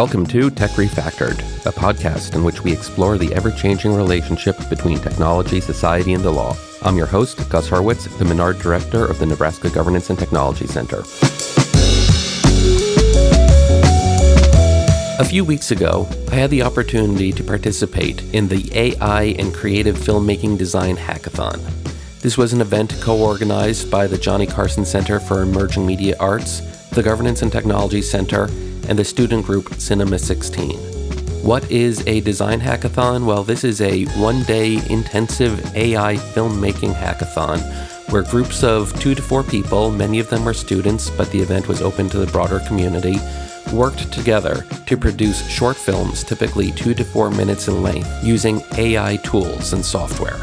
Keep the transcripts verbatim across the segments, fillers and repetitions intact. Welcome to Tech Refactored, a podcast in which we explore the ever-changing relationship between technology, society, and the law. I'm your host, Gus Hurwitz, the Menard Director of the Nebraska Governance and Technology Center. A few weeks ago, I had the opportunity to participate in the A I and Creative Filmmaking Design Hackathon. This was an event co-organized by the Johnny Carson Center for Emerging Media Arts, the Governance and Technology Center, and the student group Cinema sixteen. What is a design hackathon? Well, this is a one-day intensive A I filmmaking hackathon where groups of two to four people, many of them were students, but the event was open to the broader community, worked together to produce short films, typically two to four minutes in length, using A I tools and software.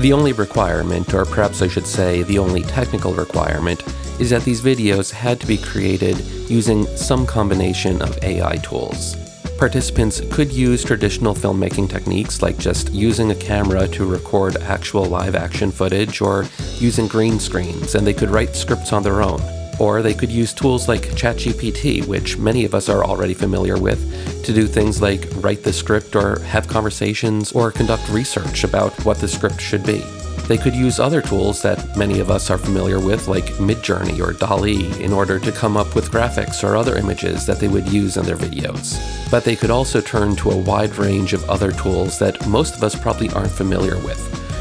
The only requirement, or perhaps I should say the only technical requirement, is that these videos had to be created using some combination of A I tools. Participants could use traditional filmmaking techniques like just using a camera to record actual live action footage or using green screens, and they could write scripts on their own. Or they could use tools like ChatGPT, which many of us are already familiar with, to do things like write the script or have conversations or conduct research about what the script should be. They could use other tools that many of us are familiar with, like Midjourney or DALL-E, in order to come up with graphics or other images that they would use in their videos. But they could also turn to a wide range of other tools that most of us probably aren't familiar with.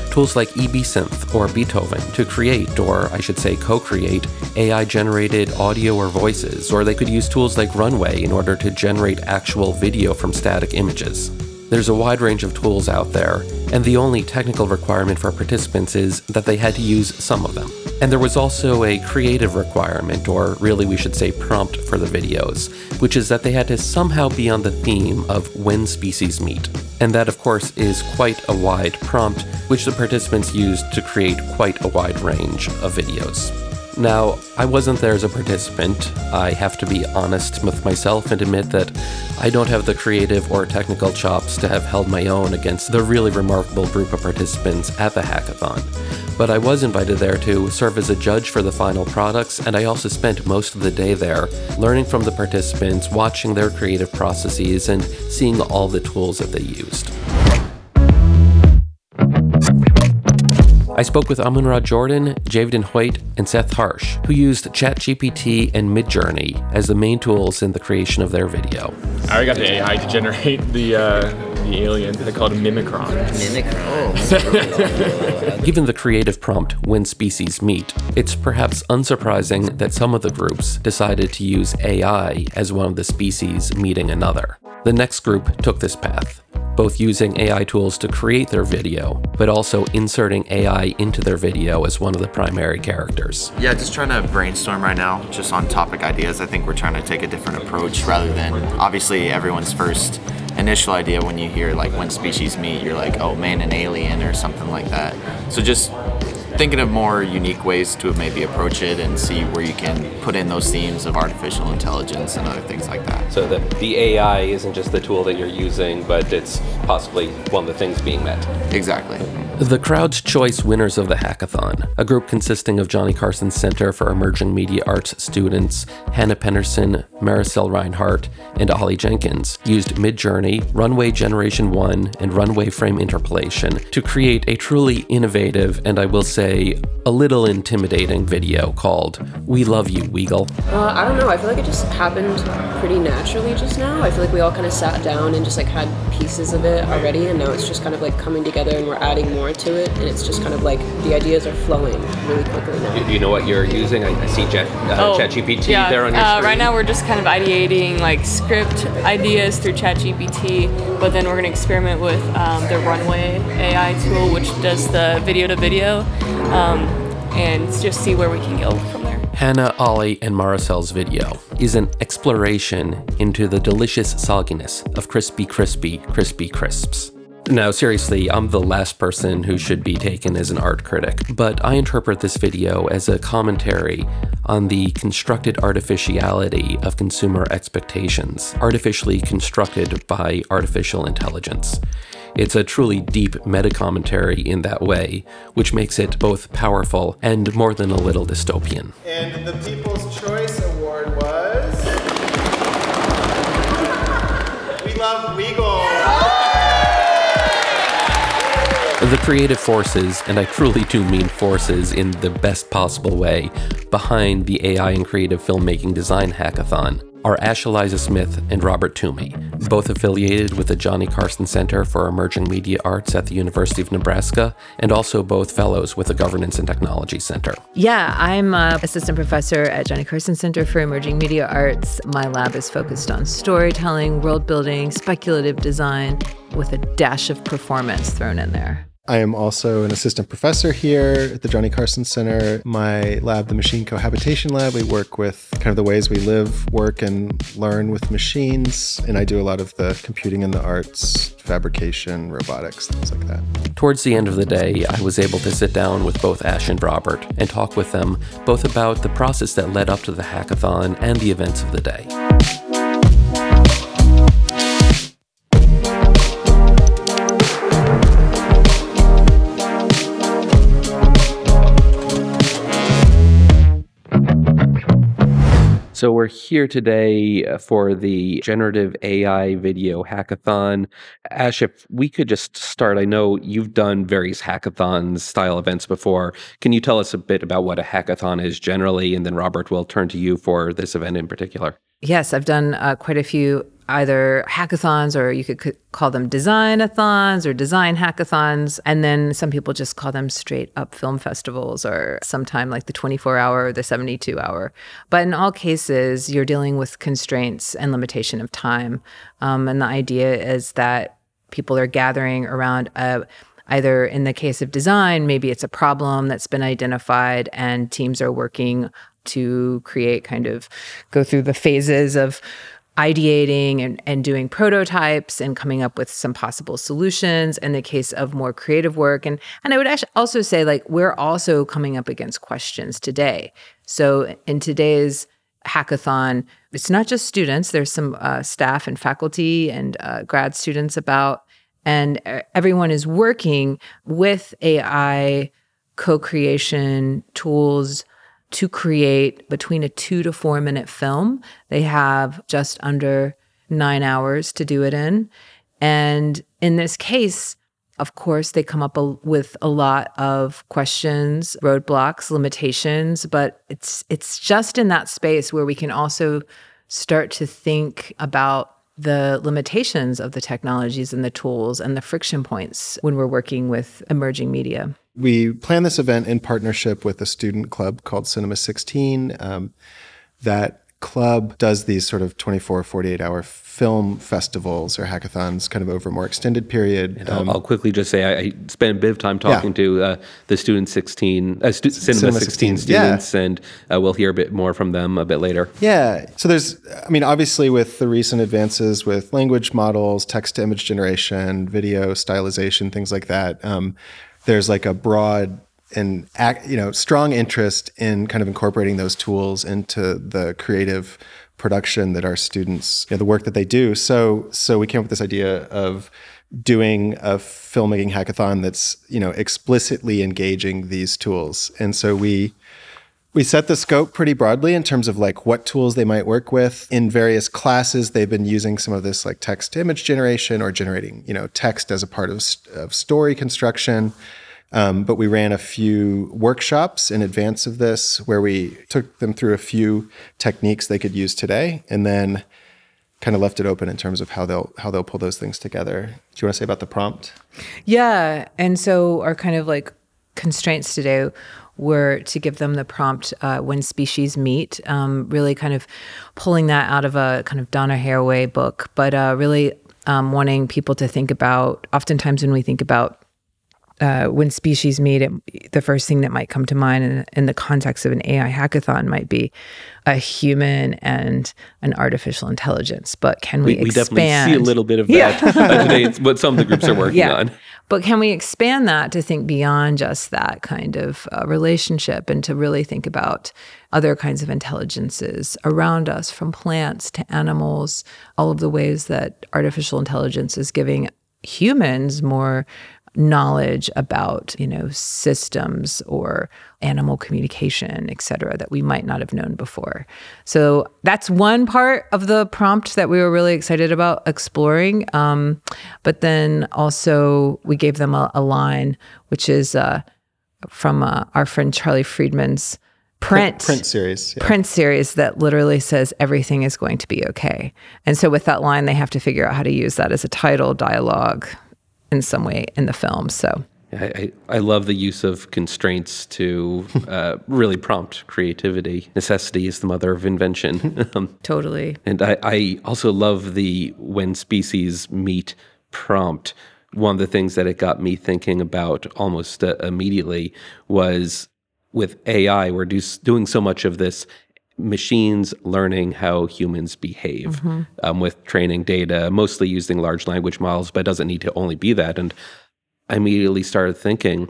Tools like EBSynth or Beethoven to create, or I should say co-create, A I-generated audio or voices, or they could use tools like Runway in order to generate actual video from static images. There's a wide range of tools out there, and the only technical requirement for participants is that they had to use some of them. And there was also a creative requirement, or really we should say prompt for the videos, which is that they had to somehow be on the theme of when species meet. And that, of course, is quite a wide prompt, which the participants used to create quite a wide range of videos. Now, I wasn't there as a participant. I have to be honest with myself and admit that I don't have the creative or technical chops to have held my own against the really remarkable group of participants at the hackathon. But I was invited there to serve as a judge for the final products, and I also spent most of the day there, learning from the participants, watching their creative processes, and seeing all the tools that they used. I spoke with Amunrah Jordan, Javadin Hoyt, and Seth Harsh, who used ChatGPT and Midjourney as the main tools in the creation of their video. I already got the A I to generate the uh, the alien. They called it Mimicron. Mimicron. Given the creative prompt, when species meet, it's perhaps unsurprising that some of the groups decided to use A I as one of the species meeting another. The next group took this path, both using A I tools to create their video, but also inserting A I into their video as one of the primary characters. Yeah, just trying to brainstorm right now, just on topic ideas. I think we're trying to take a different approach rather than, obviously, everyone's first initial idea when you hear, like, when species meet, you're like, oh, man and alien or something like that. So just thinking of more unique ways to maybe approach it and see where you can put in those themes of artificial intelligence and other things like that. So that the A I isn't just the tool that you're using, but it's possibly one of the things being met. Exactly. The crowd's choice winners of the hackathon, a group consisting of Johnny Carson Center for Emerging Media Arts students, Hannah Pennerson, Maricel Reinhardt, and Ollie Jenkins, used Midjourney, Runway Generation one, and Runway Frame Interpolation to create a truly innovative, and I will say A, a little intimidating video called We Love You, Weagle. Uh, I don't know, I feel like it just happened pretty naturally just now. I feel like we all kind of sat down and just like had pieces of it already, and now it's just kind of like coming together and we're adding more to it, and it's just kind of like the ideas are flowing really quickly now. You, you know what you're using? I, I see Jet, uh, oh, ChatGPT yeah. there on your uh, screen. Right now we're just kind of ideating like script ideas through ChatGPT, but then we're going to experiment with um, the Runway A I tool, which does the video to video. Um, and just see where we can go from there. Hannah, Ollie, and Maricel's video is an exploration into the delicious sogginess of Crispy Crispy Crispy Crisps. Now, seriously, I'm the last person who should be taken as an art critic, but I interpret this video as a commentary on the constructed artificiality of consumer expectations, artificially constructed by artificial intelligence. It's a truly deep meta-commentary in that way, which makes it both powerful and more than a little dystopian. And the People's Choice Award was... love Weagle. The creative forces, and I truly do mean forces in the best possible way, behind the A I and Creative Filmmaking Design Hackathon are Ash Eliza Smith and Robert Twomey, both affiliated with the Johnny Carson Center for Emerging Media Arts at the University of Nebraska, and also both fellows with the Governance and Technology Center. Yeah, I'm an assistant professor at Johnny Carson Center for Emerging Media Arts. My lab is focused on storytelling, world building, speculative design, with a dash of performance thrown in there. I am also an assistant professor here at the Johnny Carson Center. My lab, the Machine Cohabitation Lab, we work with kind of the ways we live, work, and learn with machines. And I do a lot of the computing in the arts, fabrication, robotics, things like that. Towards the end of the day, I was able to sit down with both Ash and Robert and talk with them both about the process that led up to the hackathon and the events of the day. So we're here today for the Generative A I Video Hackathon. Ash, if we could just start, I know you've done various hackathon-style events before. Can you tell us a bit about what a hackathon is generally? And then Robert, we'll turn to you for this event in particular. Yes, I've done uh, quite a few either hackathons, or you could c- call them design-a-thons or design hackathons. And then some people just call them straight up film festivals, or sometime like the twenty-four hour or the seventy-two hour. But in all cases, you're dealing with constraints and limitation of time. Um, and the idea is that people are gathering around a either in the case of design, maybe it's a problem that's been identified and teams are working to create, kind of go through the phases of ideating and, and doing prototypes and coming up with some possible solutions in the case of more creative work. And and I would actually also say, like, we're also coming up against questions today. So in today's hackathon, it's not just students. There's some uh, staff and faculty and uh, grad students about, and everyone is working with A I co-creation tools to create between a two to four minute film. They have just under nine hours to do it in. And in this case, of course, they come up a, with a lot of questions, roadblocks, limitations, but it's it's just in that space where we can also start to think about the limitations of the technologies and the tools and the friction points when we're working with emerging media. We plan this event in partnership with a student club called Cinema sixteen. Um, that club does these sort of twenty-four, forty-eight hour film festivals or hackathons kind of over a more extended period. And I'll, um, I'll quickly just say I, I spent a bit of time talking yeah. to uh, the student sixteen, uh, stu- Cinema, Cinema sixteen, sixteen students, yeah. and uh, we'll hear a bit more from them a bit later. Yeah. So there's, I mean, obviously with the recent advances with language models, text to image generation, video stylization, things like that, um, there's like a broad and, you know, strong interest in kind of incorporating those tools into the creative production that our students, you know, the work that they do. So, so we came up with this idea of doing a filmmaking hackathon that's, you know, explicitly engaging these tools. And so we we set the scope pretty broadly in terms of like what tools they might work with. In various classes, they've been using some of this like text to image generation or generating, you know, text as a part of, of story construction. Um, but we ran a few workshops in advance of this where we took them through a few techniques they could use today, and then kind of left it open in terms of how they'll how they'll pull those things together. Do you want to say about the prompt? Yeah, and so our kind of like constraints today were to give them the prompt, uh, When Species Meet, um, really kind of pulling that out of a kind of Donna Haraway book, but uh, really um, wanting people to think about, oftentimes when we think about Uh, when species meet, it, the first thing that might come to mind in, in the context of an A I hackathon might be a human and an artificial intelligence. But can we, we, we expand? We definitely see a little bit of that yeah. uh, today. It's what some of the groups are working yeah. on. But can we expand that to think beyond just that kind of uh, relationship, and to really think about other kinds of intelligences around us, from plants to animals, all of the ways that artificial intelligence is giving humans more knowledge about, you know, systems or animal communication, et cetera, that we might not have known before. So that's one part of the prompt that we were really excited about exploring. Um, but then also we gave them a, a line, which is uh, from uh, our friend Charlie Friedman's Print, print print series. Yeah. Print series that literally says everything is going to be okay. And so with that line, they have to figure out how to use that as a title, dialogue in some way in the film. So I, I love the use of constraints to uh, really prompt creativity. Necessity is the mother of invention. Totally. And I, I also love the when species meet prompt. One of the things that it got me thinking about almost uh, immediately was with A I, we're do, doing so much of this machines learning how humans behave mm-hmm. um, with training data, mostly using large language models, but it doesn't need to only be that. And I immediately started thinking,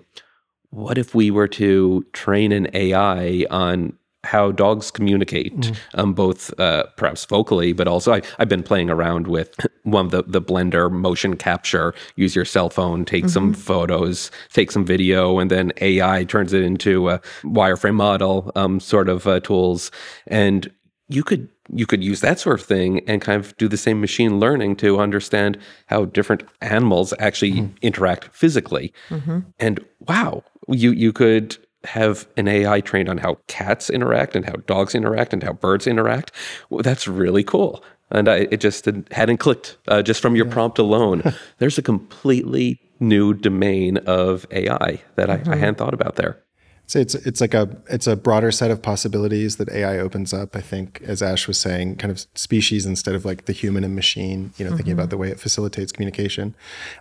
what if we were to train an A I on how dogs communicate, mm. um, both uh, perhaps vocally, but also I, I've been playing around with one of the, the Blender motion capture, use your cell phone, take mm-hmm. some photos, take some video, and then A I turns it into a wireframe model um, sort of uh, tools. And you could you could use that sort of thing and kind of do the same machine learning to understand how different animals actually mm. interact physically. Mm-hmm. And wow, you you could have an A I trained on how cats interact and how dogs interact and how birds interact. Well, that's really cool. And I, it just hadn't clicked uh, just from your yeah. prompt alone. There's a completely new domain of A I that I, mm-hmm. I hadn't thought about there. So it's it's like a it's a broader set of possibilities that A I opens up. I think, as Ash was saying, kind of species instead of like the human and machine, you know, mm-hmm. thinking about the way it facilitates communication.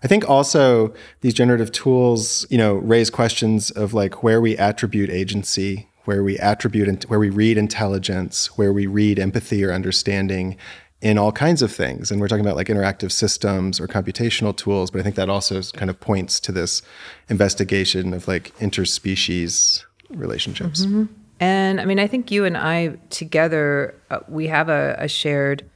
I think also these generative tools, you know, raise questions of like where we attribute agency, where we attribute, where we read intelligence, where we read empathy or understanding in all kinds of things. And we're talking about like interactive systems or computational tools, but I think that also kind of points to this investigation of like interspecies relationships. Mm-hmm. And I mean, I think you and I together, uh, we have a, a shared,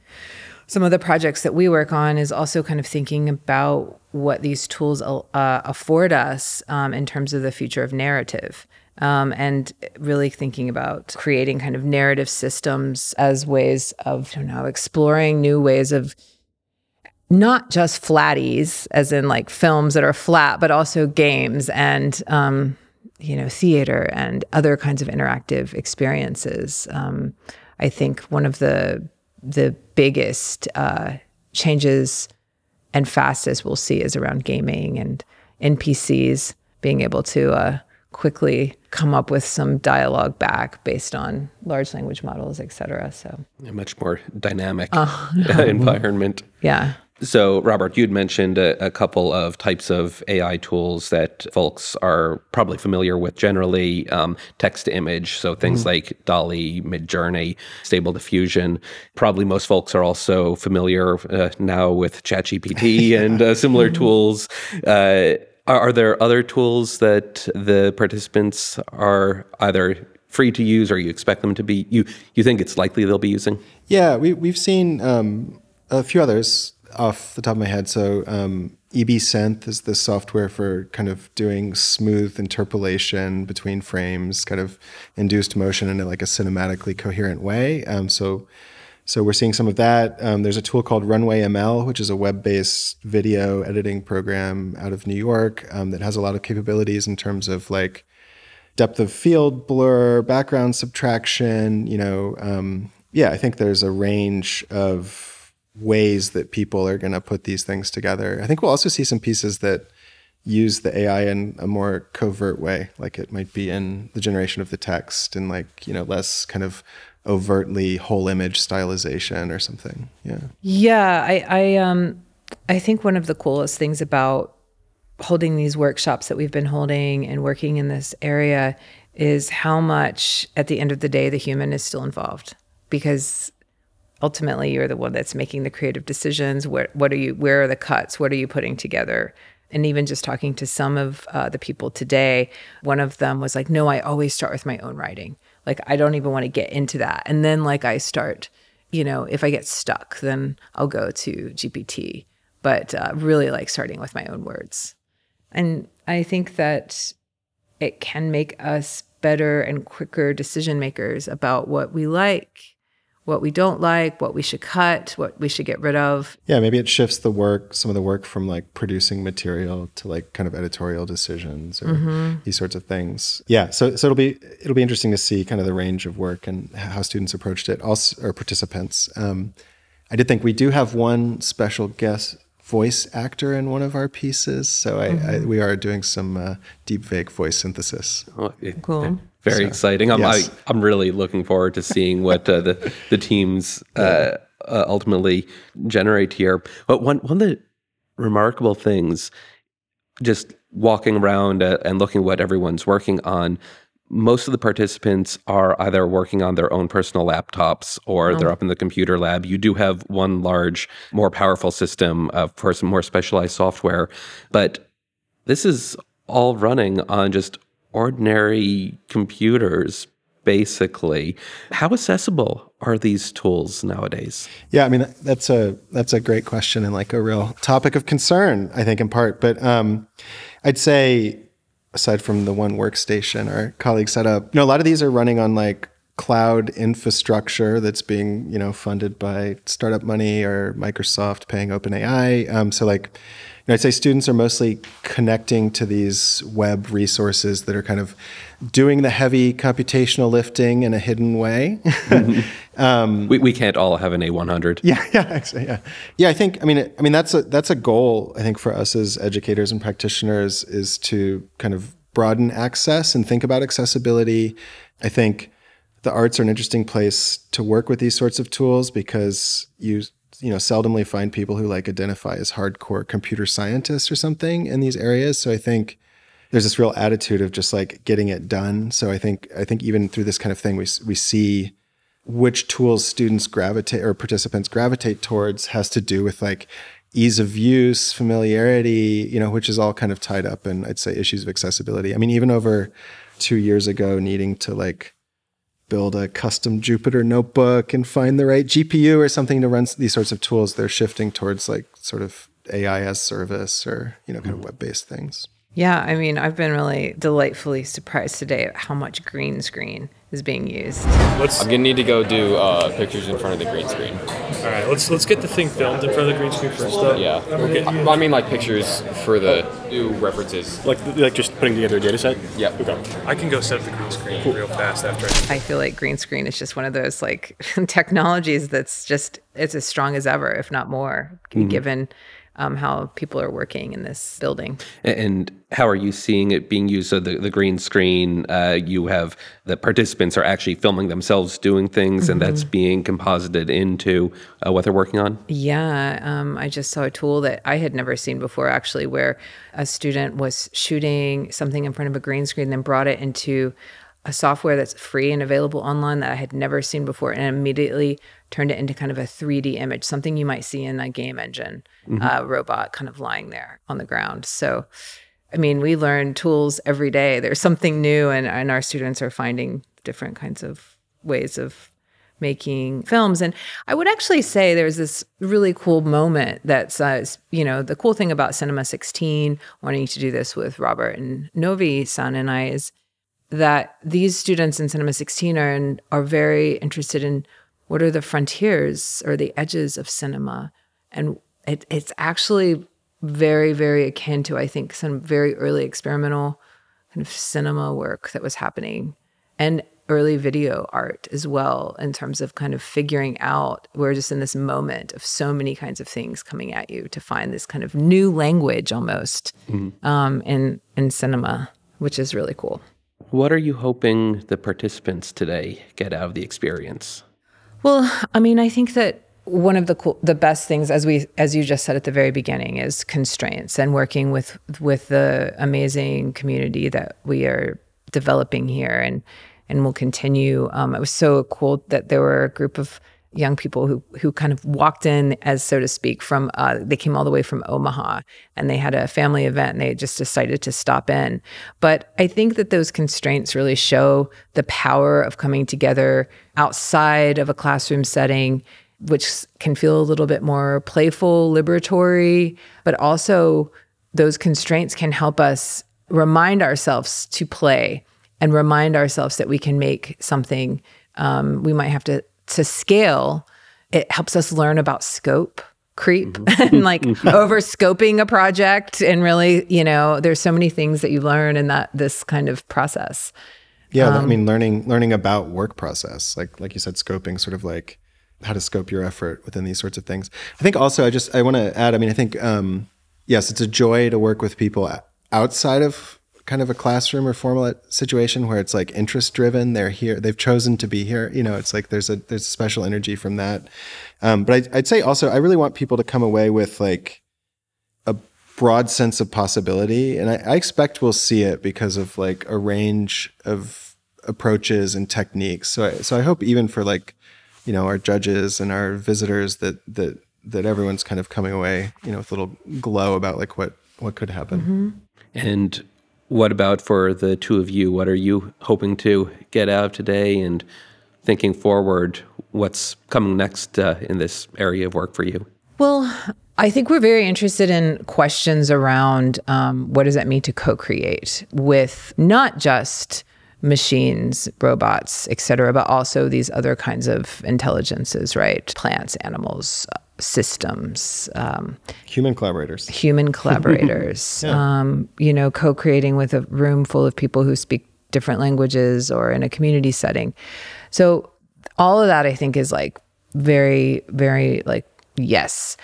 some of the projects that we work on is also kind of thinking about what these tools uh, afford us um, in terms of the future of narrative. Um, and really thinking about creating kind of narrative systems as ways of, I don't know, exploring new ways of not just flatties, as in like films that are flat, but also games and, um, you know, theater and other kinds of interactive experiences. Um, I think one of the the biggest uh, changes and fastest we'll see is around gaming and N P Cs being able to uh, quickly come up with some dialogue back based on large language models, et cetera. So a much more dynamic uh, no. environment. Yeah. So Robert, you'd mentioned a, a couple of types of A I tools that folks are probably familiar with generally, um, text to image. So things mm-hmm. like DALL-E, Midjourney, Stable Diffusion. Probably most folks are also familiar uh, now with ChatGPT yeah. and uh, similar tools. Uh, Are there other tools that the participants are either free to use or you expect them to be, you, you think it's likely they'll be using? Yeah, we, we've seen um, a few others off the top of my head. So um, EBSynth is this software for kind of doing smooth interpolation between frames, kind of induced motion in a, like a cinematically coherent way. Um, so So we're seeing some of that. Um, there's a tool called Runway M L, which is a web-based video editing program out of New York um, that has a lot of capabilities in terms of like depth of field blur, background subtraction. You know, um, yeah, I think there's a range of ways that people are going to put these things together. I think we'll also see some pieces that use the A I in a more covert way, like it might be in the generation of the text and like, you know, less kind of overtly whole image stylization or something. Yeah. Yeah. I, I, um, I think one of the coolest things about holding these workshops that we've been holding and working in this area is how much at the end of the day, the human is still involved, because ultimately you're the one that's making the creative decisions. What, what are you, where are the cuts? What are you putting together? And even just talking to some of uh, the people today, one of them was like, no, I always start with my own writing. Like, I don't even want to get into that. And then like I start, you know, if I get stuck, then I'll go to G P T, but uh, really like starting with my own words. And I think that it can make us better and quicker decision makers about what we like, what we don't like, what we should cut, what we should get rid of. Yeah, maybe it shifts the work, some of the work from like producing material to like kind of editorial decisions or mm-hmm. these sorts of things. Yeah, so so it'll be it'll be interesting to see kind of the range of work and how students approached it, also or participants. Um, I did think we do have one special guest voice actor in one of our pieces, so I, mm-hmm. I we are doing some uh, deep fake voice synthesis. Oh, it, cool. It, Very so, exciting. I'm yes. I, I'm really looking forward to seeing what uh, the the teams uh, yeah. uh, ultimately generate here. But one one of the remarkable things, just walking around uh, and looking at what everyone's working on, most of the participants are either working on their own personal laptops or oh. they're up in the computer lab. You do have one large, more powerful system uh, for some more specialized software, but this is all running on just ordinary computers, basically. How accessible are these tools nowadays? Yeah, I mean, that's a that's a great question and like a real topic of concern, I think, in part. But um, I'd say, aside from the one workstation our colleagues set up, you know, a lot of these are running on like cloud infrastructure that's being, you know, funded by startup money or Microsoft paying OpenAI. Um, so like, I'd say students are mostly connecting to these web resources that are kind of doing the heavy computational lifting in a hidden way. Mm-hmm. um, we we can't all have an A one hundred. Yeah, yeah, actually, yeah, yeah. I think I mean I mean that's a that's a goal I think for us as educators and practitioners is to kind of broaden access and think about accessibility. I think the arts are an interesting place to work with these sorts of tools because you. you know, seldomly find people who like identify as hardcore computer scientists or something in these areas. So I think there's this real attitude of just like getting it done. So I think I think even through this kind of thing, we we see which tools students gravitate or participants gravitate towards has to do with like ease of use, familiarity, you know, which is all kind of tied up in, I'd say, issues of accessibility. I mean, even over two years ago, needing to like build a custom Jupyter notebook and find the right G P U or something to run these sorts of tools, they're shifting towards like sort of A I as service or, you know, kind of web-based things. Yeah, I mean, I've been really delightfully surprised today at how much green screen is being used. Let's, I'm going to need to go do uh, pictures in front of the green screen. All right, let's let's get the thing filmed in front of the green screen first, though. Yeah. Okay. I, I mean, like, pictures for the new references. Like like just putting together a data set? Yeah. Okay. I can go set up the green screen cool. real fast after I... I feel like green screen is just one of those, like, technologies that's just, it's as strong as ever, if not more, mm-hmm. given... Um, how people are working in this building. And how are you seeing it being used? So the, the green screen, uh, you have the participants are actually filming themselves doing things mm-hmm. and that's being composited into uh, what they're working on? Yeah, um, I just saw a tool that I had never seen before actually where a student was shooting something in front of a green screen then brought it into a software that's free and available online that I had never seen before and immediately turned it into kind of a three D image, something you might see in a game engine mm-hmm. uh, robot kind of lying there on the ground. So, I mean, we learn tools every day. There's something new and, and our students are finding different kinds of ways of making films. And I would actually say there's this really cool moment that's, uh, you know, the cool thing about Cinema sixteen, wanting to do this with Robert and Novi-san and I is that these students in Cinema sixteen are in, are very interested in what are the frontiers or the edges of cinema. And it, it's actually very, very akin to, I think, some very early experimental kind of cinema work that was happening and early video art as well in terms of kind of figuring out, we're just in this moment of so many kinds of things coming at you to find this kind of new language almost mm-hmm. um, in in cinema, which is really cool. What are you hoping the participants today get out of the experience? Well, I mean, I think that one of the cool, the best things, as we, as you just said at the very beginning, is constraints and working with with the amazing community that we are developing here, and and will continue. Um, it was so cool that there were a group of young people who who kind of walked in, as so to speak, from uh, they came all the way from Omaha and they had a family event and they just decided to stop in. But I think that those constraints really show the power of coming together outside of a classroom setting, which can feel a little bit more playful, liberatory, but also those constraints can help us remind ourselves to play and remind ourselves that we can make something. Um, we might have to, to scale. It helps us learn about scope creep mm-hmm. and like over scoping a project. And really, you know, there's so many things that you learn in that, this kind of process. Yeah. Um, I mean, learning, learning about work process, like, like you said, scoping, sort of like how to scope your effort within these sorts of things. I think also, I just, I want to add, I mean, I think, um, yes, it's a joy to work with people outside of kind of a classroom or formal situation where it's like interest driven. They're here, they've chosen to be here. You know, it's like, there's a, there's a special energy from that. Um, but I'd, I'd say also, I really want people to come away with like a broad sense of possibility. And I, I expect we'll see it because of like a range of approaches and techniques. So I, so I hope even for like, you know, our judges and our visitors that, that, that everyone's kind of coming away, you know, with a little glow about like what, what could happen. Mm-hmm. And what about for the two of you? What are you hoping to get out of today, and thinking forward, what's coming next uh, in this area of work for you? Well, I think we're very interested in questions around um, what does that mean to co-create with not just machines, robots, et cetera, but also these other kinds of intelligences, right? Plants, animals, systems. Um, human collaborators. Human collaborators. yeah. um, you know, co-creating with a room full of people who speak different languages or in a community setting. So all of that, I think, is like very, very like, yes.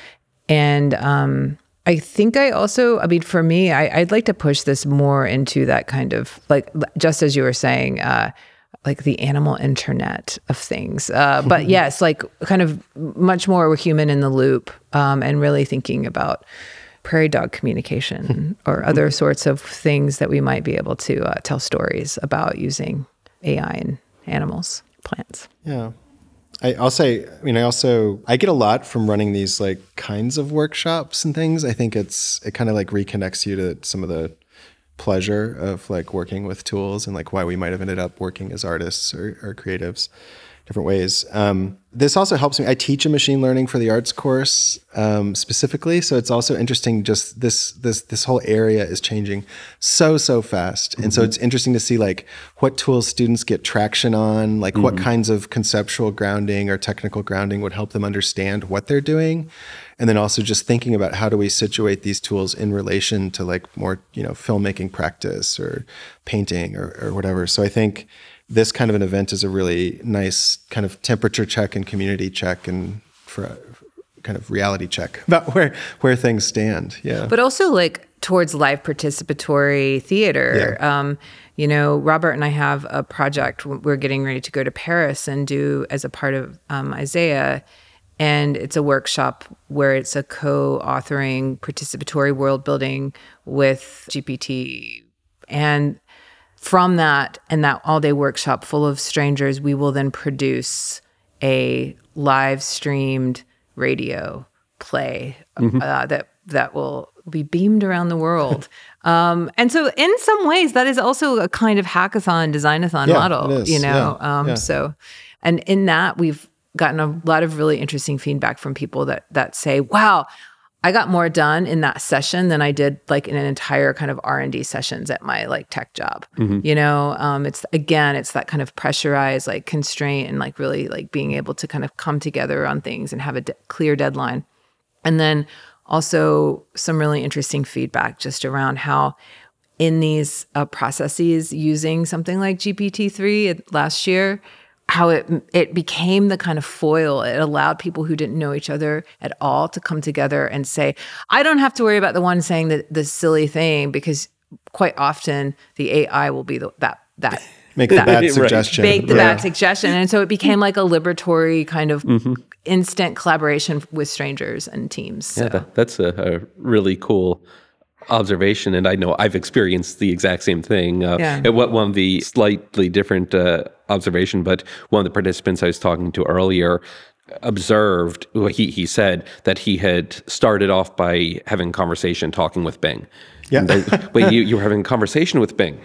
And um, I think I also, I mean, for me, I, I'd like to push this more into that kind of like, just as you were saying, uh, like the animal internet of things. Uh, but yes, like kind of much more human in the loop um, and really thinking about prairie dog communication or other sorts of things that we might be able to uh, tell stories about using A I and animals, plants. Yeah. I, I'll say, I mean, I also, I get a lot from running these like kinds of workshops and things. I think it's, it kind of like reconnects you to some of the pleasure of like working with tools and like why we might have ended up working as artists or, or creatives different ways. Um, this also helps me. I teach a machine learning for the arts course um, specifically. So it's also interesting, just this, this, this whole area is changing so, so fast. Mm-hmm. And so it's interesting to see like what tools students get traction on, like mm-hmm. what kinds of conceptual grounding or technical grounding would help them understand what they're doing. And then also just thinking about how do we situate these tools in relation to like more, you know, filmmaking practice or painting or, or whatever. So I think this kind of an event is a really nice kind of temperature check and community check and for a kind of reality check about where, where things stand. Yeah. But also like towards live participatory theater. Yeah. Um, you know, Robert and I have a project. We're getting ready to go to Paris and do as a part of um, Isaiah. And it's a workshop where it's a co-authoring participatory world building with G P T. And from that and that all-day workshop full of strangers, we will then produce a live-streamed radio play mm-hmm. uh, that that will be beamed around the world. um, and so, in some ways, that is also a kind of hackathon, designathon yeah, model, it is. You know. Yeah, um, yeah. So, and in that, we've gotten a lot of really interesting feedback from people that that say, "Wow, I got more done in that session than I did like in an entire kind of R and D sessions at my like tech job." Mm-hmm. You know, um, it's, again, it's that kind of pressurized like constraint and like really like being able to kind of come together on things and have a de- clear deadline. And then also some really interesting feedback just around how in these uh, processes using something like G P T three last year, how it it became the kind of foil. It allowed people who didn't know each other at all to come together and say, I don't have to worry about the one saying the, the silly thing, because quite often the A I will be the, that, that. Make that, the bad right. suggestion. Make the yeah. bad suggestion. And so it became like a liberatory kind of mm-hmm. instant collaboration with strangers and teams. So. Yeah, that, that's a, a really cool observation. And I know I've experienced the exact same thing. Uh, yeah. It, one of the slightly different uh, observation, but one of the participants I was talking to earlier observed, well, he, he said that he had started off by having conversation talking with Bing. Yeah. But you, you were having a conversation with Bing.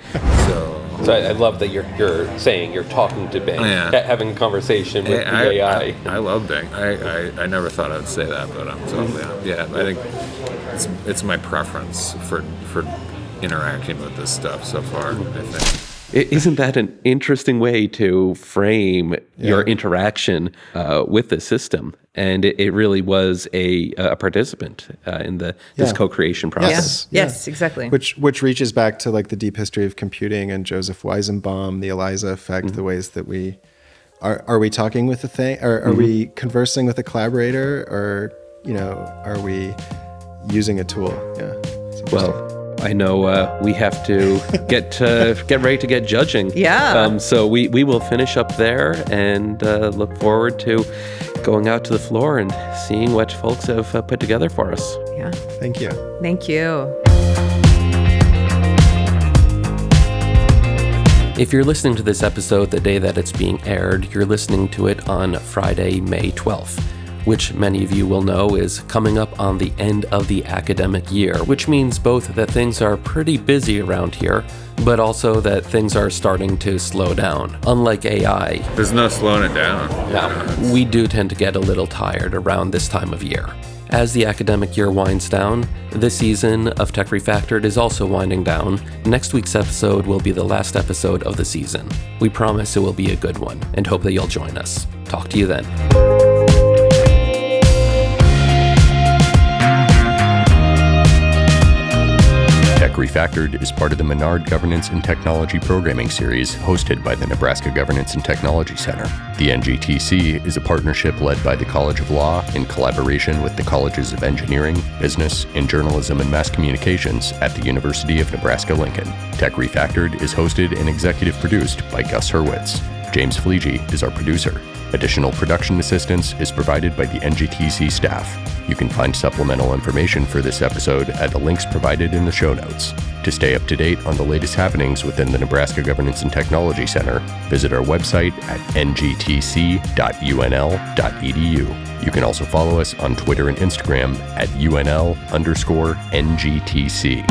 So So I, I love that you're you're saying you're talking to Bing, yeah. having a conversation with I, the A I. I, I love Bing. I, I, I never thought I'd say that, but I'm totally mm-hmm. yeah. I think it's it's my preference for for interacting with this stuff so far. I think. Isn't that an interesting way to frame yeah. your interaction uh, with the system? And it, it really was a, a participant uh, in the yeah. this co-creation process. Yeah. Yeah. Yes, exactly. Which which reaches back to like the deep history of computing and Joseph Weizenbaum, the Eliza effect, mm-hmm. the ways that we are are we talking with a thing, or are mm-hmm. we conversing with a collaborator, or you know, are we using a tool? Yeah. Well. I know uh, we have to get uh, get ready to get judging. Yeah. Um, so we, we will finish up there and uh, look forward to going out to the floor and seeing what folks have uh, put together for us. Yeah. Thank you. Thank you. If you're listening to this episode the day that it's being aired, you're listening to it on Friday, May twelfth. Which many of you will know is coming up on the end of the academic year, which means both that things are pretty busy around here, but also that things are starting to slow down. Unlike A I. There's no slowing it down. No, we do tend to get a little tired around this time of year. As the academic year winds down, this season of Tech Refactored is also winding down. Next week's episode will be the last episode of the season. We promise it will be a good one and hope that you'll join us. Talk to you then. Tech Refactored is part of the Menard Governance and Technology Programming Series hosted by the Nebraska Governance and Technology Center. The N G T C is a partnership led by the College of Law in collaboration with the Colleges of Engineering, Business, and Journalism and Mass Communications at the University of Nebraska-Lincoln. Tech Refactored is hosted and executive produced by Gus Hurwitz. James Fleege is our producer. Additional production assistance is provided by the N G T C staff. You can find supplemental information for this episode at the links provided in the show notes. To stay up to date on the latest happenings within the Nebraska Governance and Technology Center, visit our website at N G T C dot U N L dot E D U. You can also follow us on Twitter and Instagram at U N L underscore N G T C.